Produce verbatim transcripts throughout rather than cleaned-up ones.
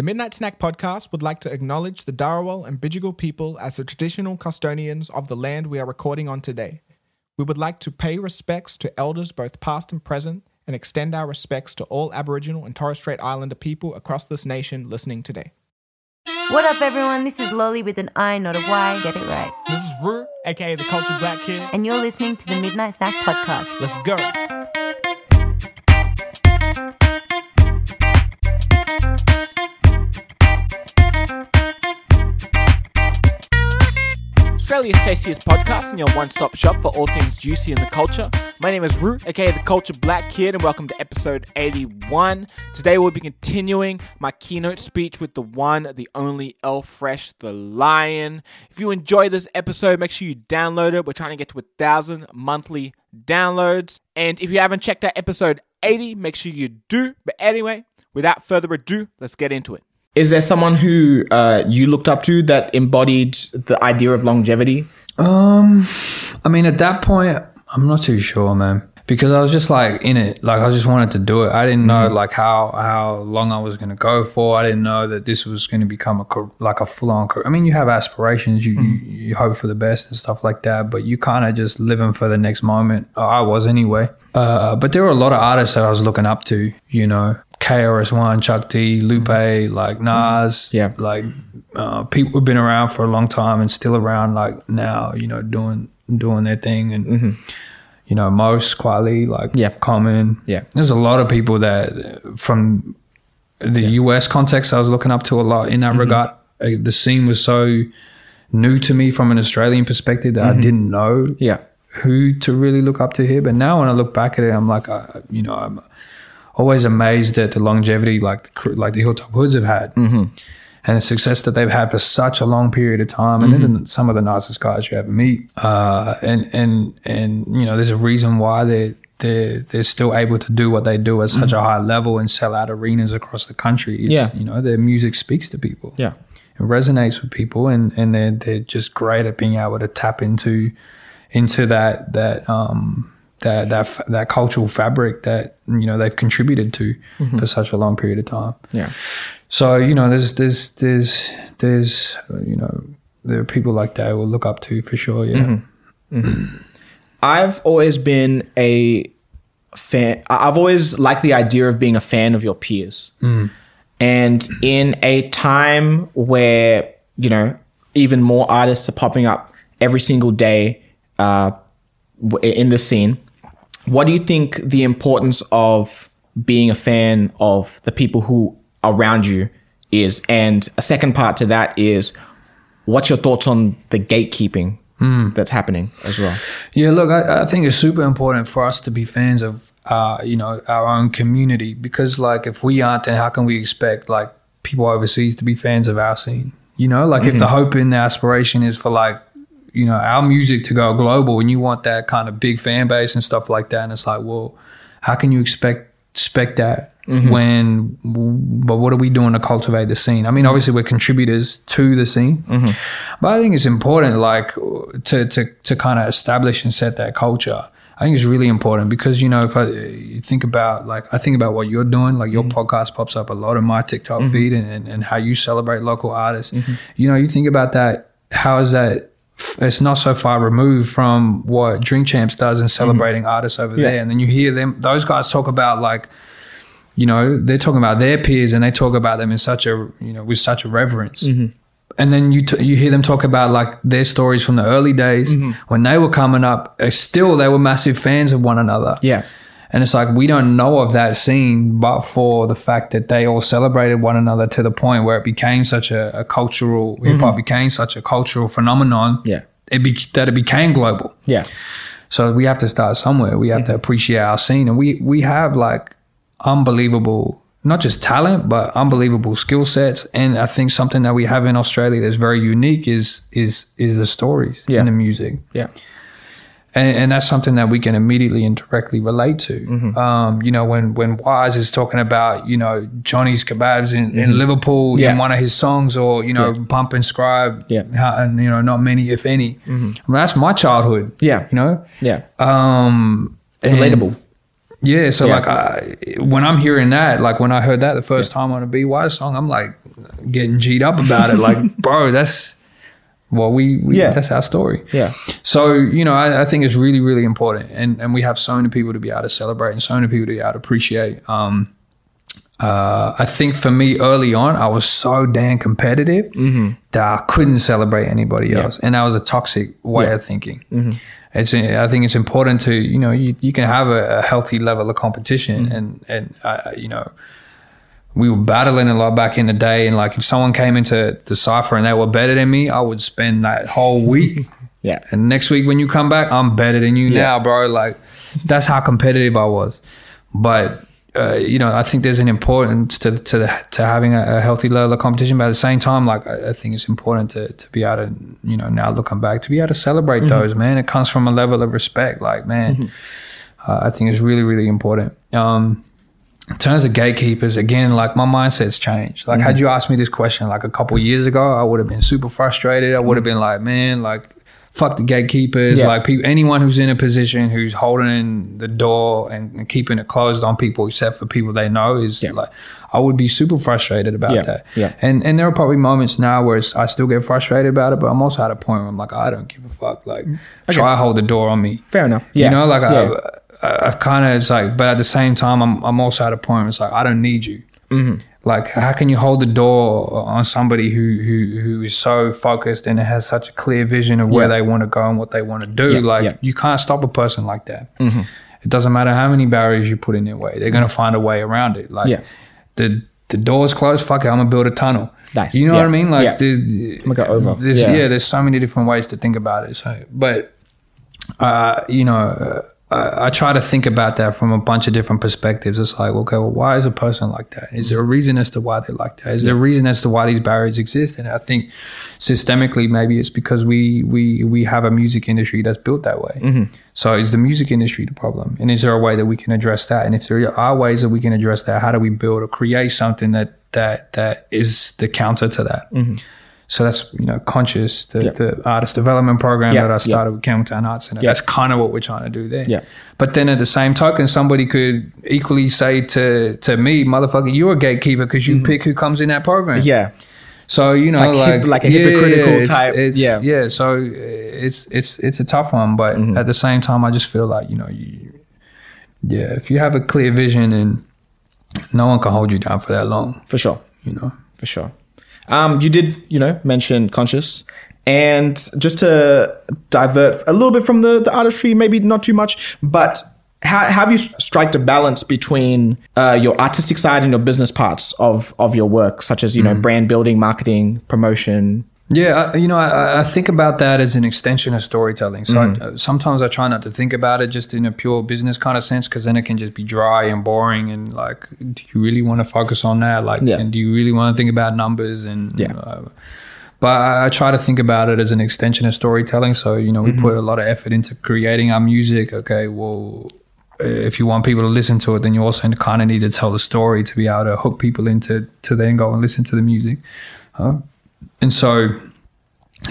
The Midnight Snack Podcast would like to acknowledge the Darawal and Bidjigal people as the traditional custodians of the land we are recording on today. We would like to pay respects to elders both past and present and extend our respects to all Aboriginal and Torres Strait Islander people across this nation listening today. What up, everyone? This is Loli with an I, not a Y. Get it right. This is Roo, aka the Cultured Black Kid. And you're listening to the Midnight Snack Podcast. Let's go. Australia's tastiest podcast and your one-stop shop for all things juicy in the culture. My name is Roo, aka the Cultured Black Kid, and welcome to episode eighty-one. Today we'll be continuing my keynote speech with the one, the only L-FRESH the Lion. If you enjoy this episode, make sure you download it. We're trying to get to a thousand monthly downloads. And if you haven't checked out episode eighty, make sure you do. But anyway, without further ado, let's get into it. Is there someone who uh, you looked up to that embodied the idea of longevity? Um, I mean, at that point, I'm not too sure, man, because I was just like in it. Like I just wanted to do it. I didn't know like how, how long I was going to go for. I didn't know that this was going to become a like a full-on career. I mean, you have aspirations. You, mm. you, you hope for the best and stuff like that, but you kind of just living for the next moment. I was anyway. Uh, but there were a lot of artists that I was looking up to, you know. K R S One, Chuck D, Lupe, like Nas, yeah, like uh, people who've been around for a long time and still around, like now, you know, doing doing their thing, and mm-hmm. you know, Mos Kweli, like yeah. Common, yeah. There's a lot of people that from the yeah. U S context I was looking up to a lot in that mm-hmm. regard. The scene was so new to me from an Australian perspective that mm-hmm. I didn't know yeah. who to really look up to here. But now when I look back at it, I'm like, I, you know, I'm. always amazed at the longevity like the, like the Hilltop Hoods have had mm-hmm. and the success that they've had for such a long period of time, and mm-hmm. then some of the nicest guys you ever meet, uh, and and and you know there's a reason why they they they're still able to do what they do at such mm-hmm. a high level and sell out arenas across the country. It's, yeah, you know, their music speaks to people. Yeah, it resonates with people, and and they're they're just great at being able to tap into into that that um. that that that cultural fabric that, you know, they've contributed to mm-hmm. for such a long period of time. Yeah. So, you know, there's there's there's there's you know, there are people like that we'll look up to for sure, yeah. Mm-hmm. Mm-hmm. I've always been a fan I've always liked the idea of being a fan of your peers. Mm. And in a time where, you know, even more artists are popping up every single day uh in the scene, what do you think the importance of being a fan of the people who are around you is? And a second part to that is, what's your thoughts on the gatekeeping mm. that's happening as well? Yeah, look, I, I think it's super important for us to be fans of, uh, you know, our own community, because like if we aren't, then how can we expect like people overseas to be fans of our scene? You know, like mm-hmm. if the hope and the aspiration is for like, you know, our music to go global, and you want that kind of big fan base and stuff like that. And it's like, well, how can you expect, expect that mm-hmm. when, but what are we doing to cultivate the scene? I mean, obviously we're contributors to the scene, mm-hmm. but I think it's important, like to, to, to kind of establish and set that culture. I think it's really important because, you know, if I you think about like, I think about what you're doing, like your mm-hmm. podcast pops up a lot in my TikTok mm-hmm. feed, and, and, and how you celebrate local artists, mm-hmm. you know, you think about that. How is that? It's not so far removed from what Drink Champs does in celebrating mm-hmm. artists over yeah. there. And then you hear them, those guys talk about like, you know, they're talking about their peers, and they talk about them in such a, you know, with such a reverence. Mm-hmm. And then you t- you hear them talk about like their stories from the early days mm-hmm. when they were coming up, still they were massive fans of one another. Yeah. And it's like, we don't know of that scene, but for the fact that they all celebrated one another to the point where it became such a, a cultural, mm-hmm. hip hop became such a cultural phenomenon yeah. it be, that it became global. Yeah. So we have to start somewhere. We have mm-hmm. to appreciate our scene. And we, we have like unbelievable, not just talent, but unbelievable skill sets. And I think something that we have in Australia that's very unique is, is, is the stories yeah. and the music. Yeah. And, and that's something that we can immediately and directly relate to. Mm-hmm. Um, you know, when when Wise is talking about, you know, Johnny's Kebabs in, mm-hmm. in Liverpool yeah. in one of his songs, or, you know, yeah. Bump and Scribe, yeah. and, you know, Not Many If Any. Mm-hmm. I mean, that's my childhood. Yeah. You know? Yeah. Um, Relatable. Yeah. So, yeah. like, I, when I'm hearing that, like, when I heard that the first yeah. time on a B-Wise song, I'm like, getting G'd up about it. Like, bro, that's, well, we, we yeah. that's our story. Yeah. So, you know, I, I think it's really, really important. And and we have so many people to be able to celebrate and so many people to be able to appreciate. Um, uh, I think for me early on, I was so damn competitive mm-hmm. that I couldn't celebrate anybody yeah. else. And that was a toxic way yeah. of thinking. Mm-hmm. It's, I think it's important to, you know, you, you can have a, a healthy level of competition mm-hmm. and, and uh, you know, we were battling a lot back in the day. And like if someone came into the cypher and they were better than me, I would spend that whole week. yeah. And next week when you come back, I'm better than you yeah. now, bro. Like that's how competitive I was. But, uh, you know, I think there's an importance to to the, to having a, a healthy level of competition. But at the same time, like I, I think it's important to, to be able to, you know, now looking back, to be able to celebrate mm-hmm. those, man. It comes from a level of respect. Like, man, mm-hmm. uh, I think it's really, really important. Um In terms of gatekeepers, again, like my mindset's changed. Like mm-hmm. had you asked me this question like a couple of years ago, I would have been super frustrated. I would have mm-hmm. been like, man, like fuck the gatekeepers. Yeah. Like people, anyone who's in a position who's holding the door and, and keeping it closed on people except for people they know is yeah. like, I would be super frustrated about yeah. that. Yeah. And and there are probably moments now where it's, I still get frustrated about it, but I'm also at a point where I'm like, I don't give a fuck. Like okay. try to hold the door on me. Fair enough. Yeah. You know, like yeah. I... I've kind of, it's like, but at the same time, I'm I'm also at a point where it's like, I don't need you. Mm-hmm. Like, how can you hold the door on somebody who who who is so focused and has such a clear vision of where yeah. they want to go and what they want to do? Yeah, like, yeah. you can't stop a person like that. Mm-hmm. It doesn't matter how many barriers you put in their way. They're going to find a way around it. Like, yeah. the the door's closed, fuck it, I'm going to build a tunnel. Nice. You know yeah. what I mean? Like, yeah. there's, I'm gonna go over. There's, yeah. yeah, there's so many different ways to think about it. So, but, uh, you know... Uh, I try to think about that from a bunch of different perspectives. It's like, okay, well, why is a person like that? Is there a reason as to why they're like that? Is yeah. there a reason as to why these barriers exist? And I think systemically, maybe it's because we we we have a music industry that's built that way. Mm-hmm. So is the music industry the problem? And is there a way that we can address that? And if there are ways that we can address that, how do we build or create something that that that is the counter to that? Mm-hmm. So that's, you know, Conscious, the, yeah. the artist development program yeah. that I started yeah. with Campbelltown Arts Centre. Yeah. That's kind of what we're trying to do there. Yeah. But then at the same token, somebody could equally say to to me, motherfucker, you're a gatekeeper because you mm-hmm. pick who comes in that program. Yeah. So, you know, like, like, hip, like a yeah, hypocritical it's, type. It's, yeah. Yeah. So it's it's it's a tough one. But mm-hmm. at the same time, I just feel like, you know, you, yeah, if you have a clear vision and no one can hold you down for that long. For sure. You know, for sure. Um, you did, you know, mention Conscious, and just to divert a little bit from the, the artistry, maybe not too much, but how have you striked a balance between uh, your artistic side and your business parts of, of your work, such as, you mm. know, brand building, marketing, promotion? Yeah, I, you know, I, I think about that as an extension of storytelling. So mm. I, sometimes I try not to think about it just in a pure business kind of sense, because then it can just be dry and boring. And like, do you really want to focus on that? Like, yeah. and do you really want to think about numbers? And yeah. uh, but I, I try to think about it as an extension of storytelling. So, you know, we mm-hmm. put a lot of effort into creating our music. Okay, well, if you want people to listen to it, then you also kind of need to tell the story to be able to hook people into to then go and listen to the music. Huh? And so,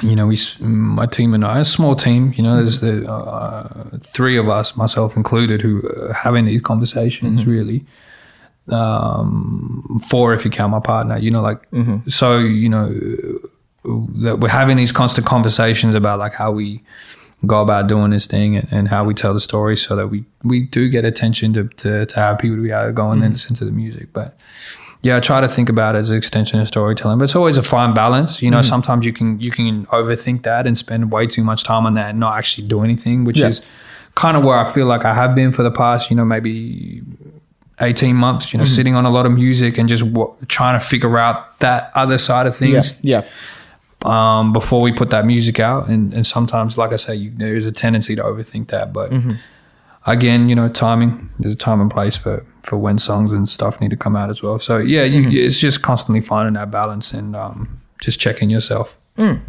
you know, we, my team and I, a small team, you know, there's the uh, three of us, myself included, who are having these conversations mm-hmm. really. Um, four if you count my partner, you know, like, mm-hmm. so, you know, that we're having these constant conversations about like how we go about doing this thing and, and how we tell the story so that we, we do get attention to, to, to have people to be able to go and then mm-hmm. listen to the music. But yeah, I try to think about it as an extension of storytelling, but it's always a fine balance. You know, mm-hmm. sometimes you can you can overthink that and spend way too much time on that and not actually do anything, which yeah. is kind of where I feel like I have been for the past, you know, maybe eighteen months, you know, mm-hmm. sitting on a lot of music and just w- trying to figure out that other side of things. Yeah. yeah. Um, before we put that music out. And, and sometimes, like I say, you, there is a tendency to overthink that, but mm-hmm. again, you know, timing, there's a time and place for for when songs and stuff need to come out as well. So yeah, you, mm-hmm. it's just constantly finding that balance and um, just checking yourself. Mm.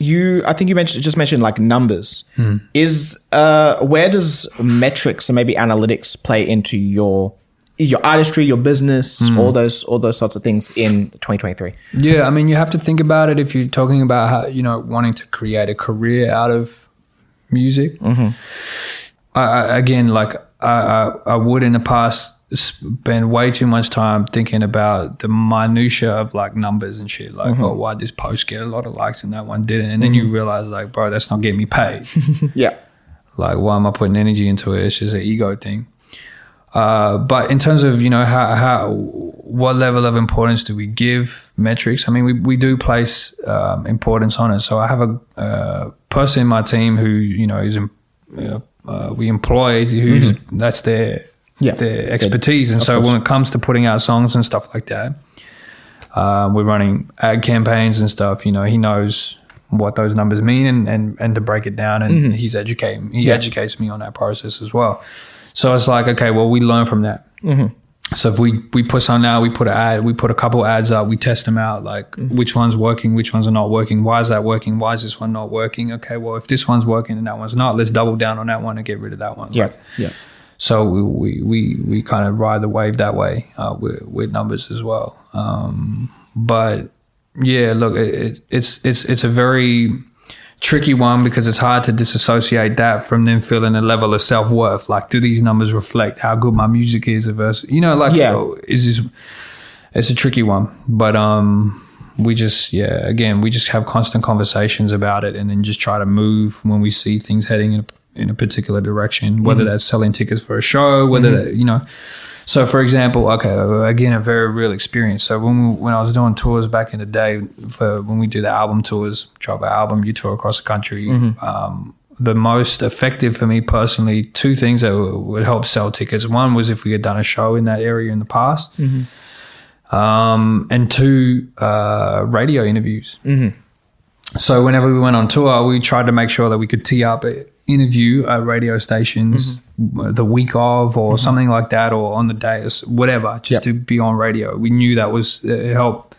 You, I think you mentioned just mentioned like numbers. Mm. Is uh, where does metrics and maybe analytics play into your your artistry, your business, mm. all those all those sorts of things in twenty twenty-three? Yeah, I mean, you have to think about it if you're talking about how, you know, wanting to create a career out of music. Mm-hmm. I, I, again, like I, I, I would in the past spend way too much time thinking about the minutia of like numbers and shit, like mm-hmm. oh, why this post get a lot of likes and that one didn't, and then mm-hmm. you realize like, bro, that's not getting me paid. Yeah, like why am I putting energy into it? It's just an ego thing. Uh, but in terms of, you know, how, how what level of importance do we give metrics? I mean, we, we do place um, importance on it. So I have a uh, person in my team who, you know, is, you know, uh, we employ, who's mm-hmm. that's their yeah. their expertise. And of so course. When it comes to putting out songs and stuff like that, uh, we're running ad campaigns and stuff. You know, he knows what those numbers mean and, and, and to break it down, and mm-hmm. he's educating. He yeah. educates me on that process as well. So it's like, okay, well, we learn from that. Mm-hmm. So if we, we put something out, we put an ad, we put a couple ads up, we test them out, like mm-hmm. which one's working, which ones are not working, why is that working, why is this one not working? Okay, well, if this one's working and that one's not, let's double down on that one and get rid of that one. Yeah, like, yeah. So we, we, we, we kind of ride the wave that way uh, with, with numbers as well. Um, but yeah, look, it, it, it's it's it's a very tricky one because it's hard to disassociate that from them feeling a level of self-worth. Like, do these numbers reflect how good my music is versus, you know, like, yeah. you know, is this, it's a tricky one. But um, we just, yeah, again, we just have constant conversations about it and then just try to move when we see things heading in a, in a particular direction, whether mm-hmm. that's selling tickets for a show, whether, mm-hmm. that, you know. So, for example, okay, again, a very real experience. So when we, when I was doing tours back in the day, for when we do the album tours, drop an album, you tour across the country, mm-hmm. um, the most effective for me personally, two things that w- would help sell tickets. One was if we had done a show in that area in the past, mm-hmm. um, and two, uh, radio interviews. Mm-hmm. So whenever we went on tour, we tried to make sure that we could tee up an interview at radio stations mm-hmm. the week of or mm-hmm. something like that, or on the day, whatever, just yep. to be on radio. We knew that was it helped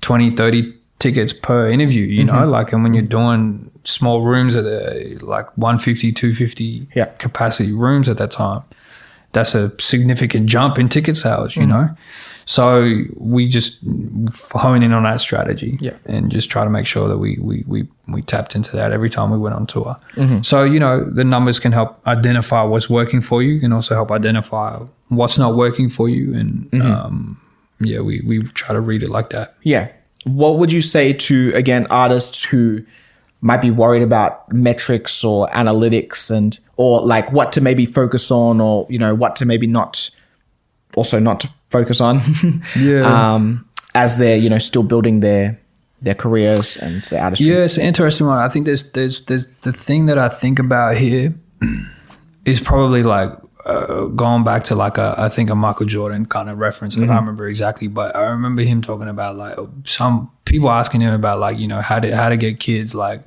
twenty, thirty tickets per interview, you mm-hmm. know, like, and when you're doing small rooms at the, like one fifty, two fifty yep. capacity rooms at that time, that's a significant jump in ticket sales, you mm-hmm. know. So we just hone in on that strategy yeah. and just try to make sure that we we we we tapped into that every time we went on tour. Mm-hmm. So, you know, the numbers can help identify what's working for you, can also help identify what's not working for you. And, mm-hmm. um, yeah, we, we try to read it like that. Yeah. What would you say to, again, artists who might be worried about metrics or analytics and or like what to maybe focus on or, you know, what to maybe not also not to focus on yeah. um, as they're, you know, still building their their careers and their artistry? Yeah, it's an interesting one. I think there's, there's, there's the thing that I think about here is probably like uh, going back to like a, I think a Michael Jordan kind of reference. Mm-hmm. I don't remember exactly, but I remember him talking about like some people asking him about like, you know, how to, how to get kids like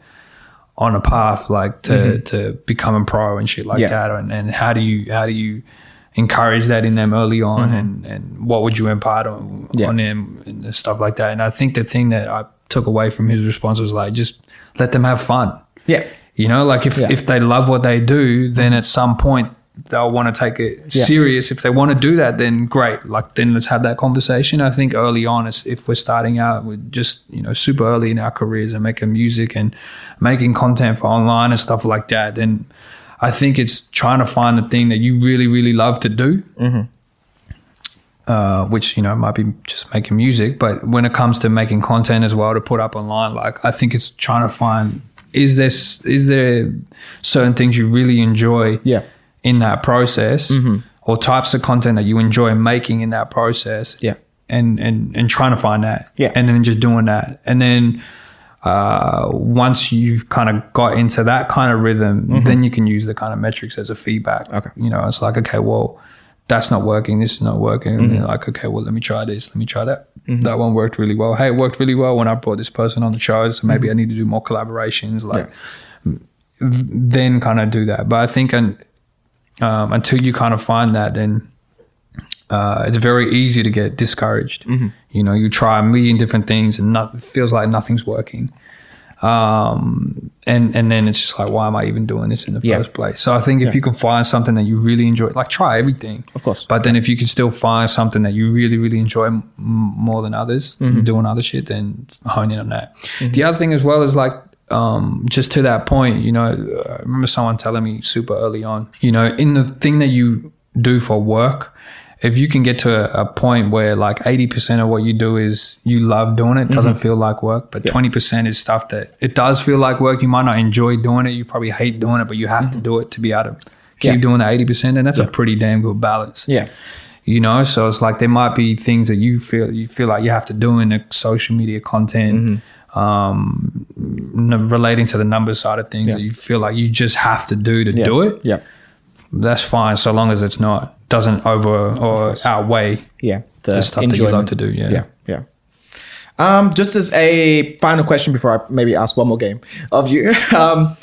on a path like to, mm-hmm. to become a pro and shit like yeah. that. And, and how do you, how do you, encourage that in them early on mm-hmm. and, and what would you impart on, yeah. on them and stuff like that. And I think the thing that I took away from his response was like, just let them have fun. Yeah. You know, like if, yeah. if they love what they do, then at some point they'll want to take it yeah. serious. If they want to do that, then great. Like then let's have that conversation. I think early on, if we're starting out, we're just, you know, super early in our careers and making music and making content for online and stuff like that, then I think it's trying to find the thing that you really, really love to do, mm-hmm. uh, which, you know, might be just making music. But when it comes to making content as well to put up online, like I think it's trying to find, is there, is there certain things you really enjoy yeah. in that process mm-hmm. or types of content that you enjoy making in that process yeah. and, and, and trying to find that yeah. and then just doing that. And then Uh, once you've kind of got into that kind of rhythm, mm-hmm. then you can use the kind of metrics as a feedback. Okay. You know, it's like, okay, well, that's not working. This is not working. Mm-hmm. And you're like, okay, well, let me try this. Let me try that. Mm-hmm. That one worked really well. Hey, it worked really well when I brought this person on the show. So maybe mm-hmm. I need to do more collaborations, like yeah. then kind of do that. But I think un- um, until you kind of find that, then Uh, it's very easy to get discouraged. Mm-hmm. You know, you try a million different things and not, it feels like nothing's working. Um, and, and then it's just like, why am I even doing this in the yeah. first place? So I think if yeah. you can find something that you really enjoy, like try everything. Of course. But then if you can still find something that you really, really enjoy m- more than others, mm-hmm. doing other shit, then hone in on that. Mm-hmm. The other thing as well is like, um, just to that point, you know, I remember someone telling me super early on, you know, in the thing that you do for work, if you can get to a, a point where like eighty percent of what you do is you love doing it, doesn't mm-hmm. feel like work, but yeah. twenty percent is stuff that it does feel like work. You might not enjoy doing it. You probably hate doing it, but you have mm-hmm. to do it to be able to keep yeah. doing the eighty percent. And that's yeah. a pretty damn good balance. Yeah. You know, so it's like there might be things that you feel you feel like you have to do in the social media content, mm-hmm. um, n- relating to the numbers side of things yeah. that you feel like you just have to do to yeah. do it. Yeah, that's fine, so long as it's not doesn't over or outweigh yeah the, the stuff enjoyment. That you love to do. Yeah, yeah, yeah. Um, just as a final question before I maybe ask one more game of you. um,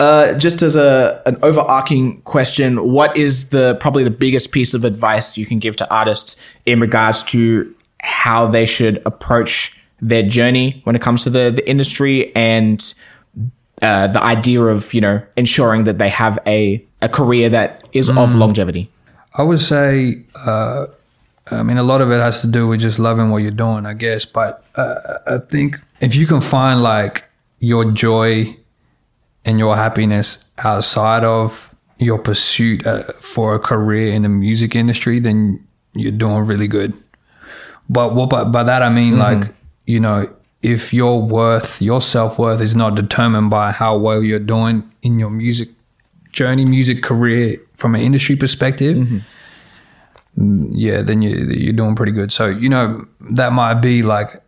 Uh, just as a an overarching question, what is the probably the biggest piece of advice you can give to artists in regards to how they should approach their journey when it comes to the, the industry and uh, the idea of, you know, ensuring that they have a, a career that is mm. of longevity? I would say, uh, I mean, a lot of it has to do with just loving what you're doing, I guess. But uh, I think if you can find like your joy and your happiness outside of your pursuit uh, for a career in the music industry, then you're doing really good. But what by, by that I mean, mm-hmm. like, you know, if your worth, your self-worth is not determined by how well you're doing in your music journey, music career from an industry perspective, mm-hmm. yeah, then you, you're doing pretty good. So, you know, that might be like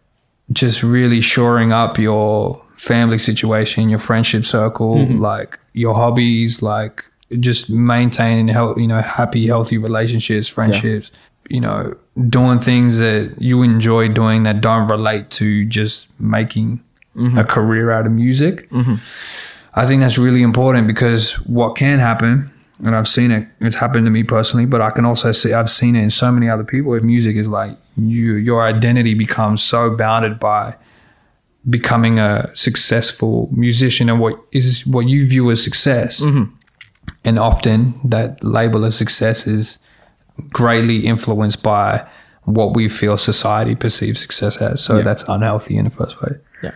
just really shoring up your family situation, your friendship circle, mm-hmm. like your hobbies, like just maintaining health, you know, happy, healthy relationships, friendships, yeah. you know, doing things that you enjoy doing that don't relate to just making mm-hmm. a career out of music. Mm-hmm. I think that's really important because what can happen, and I've seen it, it's happened to me personally, but I can also see, I've seen it in so many other people, if music is like you, your identity becomes so bounded by becoming a successful musician and what is what you view as success. Mm-hmm. And often that label of success is greatly influenced by what we feel society perceives success as. So yeah. that's unhealthy in the first place. Yeah.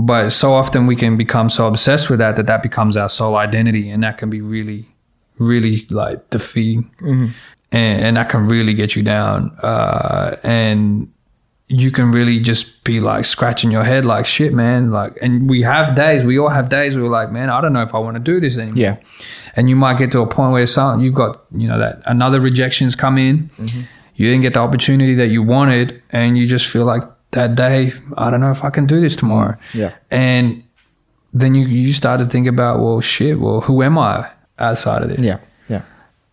But so often we can become so obsessed with that that that becomes our sole identity, and that can be really, really like defeating. Mm-hmm. And, and that can really get you down. Uh, and you can really just be like scratching your head like, shit, man. Like, and we have days, we all have days where we're like, man, I don't know if I want to do this anymore. Yeah. And you might get to a point where some, you've got, you know, that another rejection's come in. Mm-hmm. You didn't get the opportunity that you wanted, and you just feel like that day, I don't know if I can do this tomorrow. Yeah. And then you, you start to think about, well, shit, well, who am I outside of this? Yeah.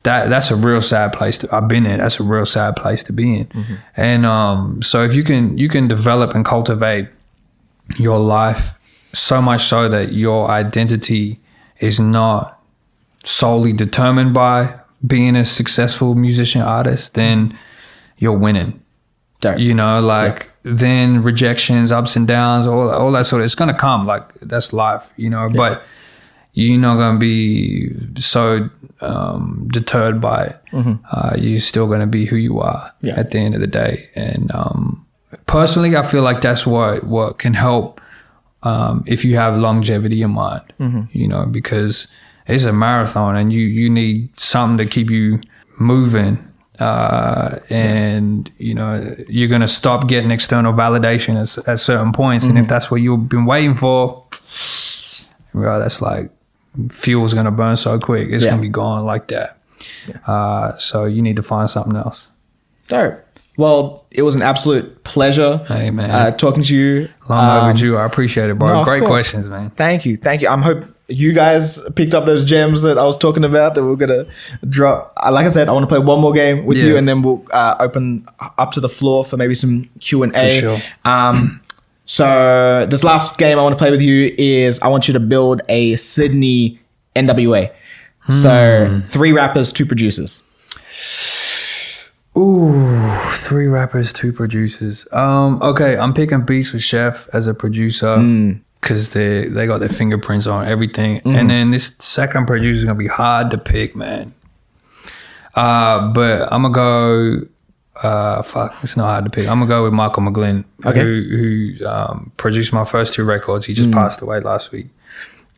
That that's a real sad place to, I've been in. That's a real sad place to be in. Mm-hmm. And um, so if you can you can develop and cultivate your life so much so that your identity is not solely determined by being a successful musician artist, then you're winning. Darn. You know, like yeah. then rejections, ups and downs, all all that sort of, it's gonna come. Like that's life, you know. Yeah. But you're not gonna be so um, deterred by it. Mm-hmm. Uh, you're still gonna be who you are yeah. at the end of the day. And um, personally, I feel like that's what what can help um, if you have longevity in mind. Mm-hmm. You know, because it's a marathon, and you you need something to keep you moving. Uh, and you know, you're gonna stop getting external validation at, at certain points. Mm-hmm. And if that's what you've been waiting for, well, that's like, fuel's going to burn so quick. It's yeah. going to be gone like that. Yeah. Uh, so you need to find something else. Dope. Well, it was an absolute pleasure hey, man. Uh, talking to you. Long um, overdue. I appreciate it, bro. No, Great questions, man. Thank you. Thank you. I'm hope you guys picked up those gems that I was talking about that we we're going to drop. Like I said, I want to play one more game with yeah. you, and then we'll uh, open up to the floor for maybe some Q and A. For sure. Um, So this last game I want to play with you is I want you to build a Sydney N W A. Hmm. So three rappers, two producers. Ooh, three rappers, two producers. Um, okay, I'm picking Beats with Chef as a producer because mm. they they got their fingerprints on everything. Mm. And then this second producer is going to be hard to pick, man. Uh, but I'm going to go Uh, fuck, it's not hard to pick. I'm going to go with Michael McGlynn, okay. who, who um, produced my first two records. He just mm. passed away last week.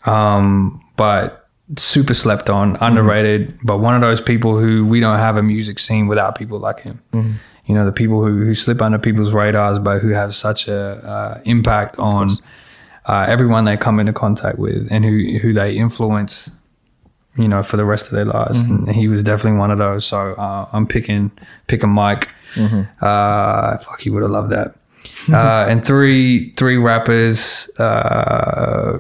Um, but super slept on, underrated, mm. but one of those people who we don't have a music scene without people like him. Mm. You know, the people who, who slip under people's radars, but who have such a uh, impact on uh, everyone they come into contact with and who, who they influence, you know, for the rest of their lives. Mm-hmm. And he was definitely one of those. So uh, I'm picking picking Mike. Mm-hmm. Uh, fuck, he would have loved that. uh, and three three rappers. Uh,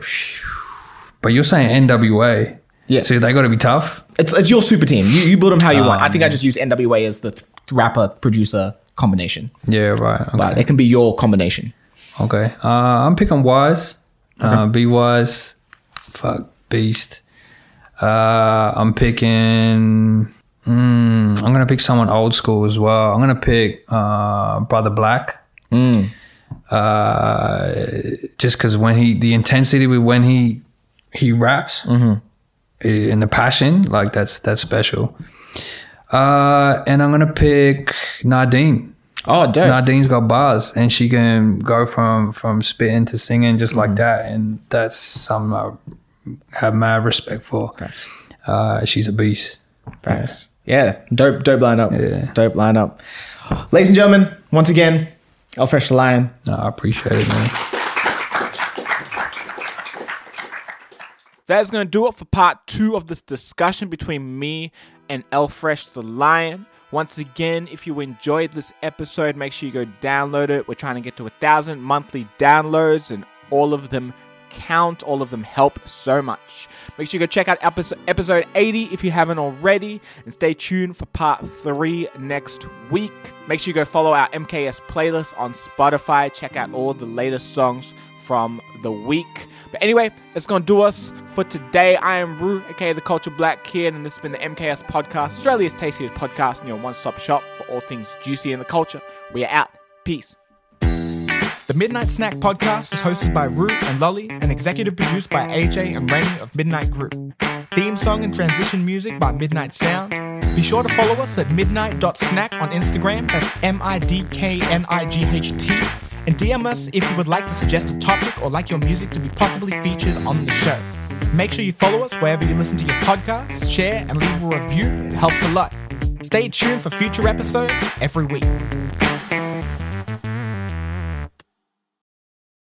but you're saying N W A. Yeah. So they got to be tough. It's it's your super team. You you build them how you um, want. I think I just use N W A as the rapper producer combination. Yeah, right. Okay. But it can be your combination. Okay. Uh, I'm picking Wise. Okay. Uh, B-Wise. Fuck, Beast. Uh, I'm picking, mm, I'm going to pick someone old school as well. I'm going to pick uh, Brother Black. Mm. Uh, just because when he, the intensity with when he, he raps mm-hmm. and the passion, like that's, that's special. Uh, and I'm going to pick Nadine. Oh, dope. Nadine's got bars and she can go from, from spitting to singing just mm-hmm. like that. And that's some, uh, have mad respect for. Thanks. Uh, she's a beast. Thanks. Yeah. yeah. Dope, dope lineup. Yeah. Dope lineup. Ladies and gentlemen, once again, L-Fresh the Lion. No, I appreciate it, man. That's going to do it for part two of this discussion between me and L-Fresh the Lion. Once again, if you enjoyed this episode, make sure you go download it. We're trying to get to a thousand monthly downloads and all of them count. All of them help so much. Make sure you go check out episode eighty if you haven't already, and stay tuned for part three next week. Make sure you go follow our M K S playlist on Spotify. Check out all the latest songs from the week. But anyway, that's going to do us for today. I am Roo, aka The Culture Black Kid, and this has been the M K S Podcast, Australia's tastiest podcast and your one-stop shop for all things juicy in the culture. We are out. Peace. The Midnight Snack Podcast was hosted by Roo and Loli and executive produced by A J and Rainy of Midnight Group. Theme song and transition music by Midnight Sound. Be sure to follow us at midnight dot snack on Instagram. That's M I D K N I G H T. And D M us if you would like to suggest a topic or like your music to be possibly featured on the show. Make sure you follow us wherever you listen to your podcasts, share and leave a review. It helps a lot. Stay tuned for future episodes every week.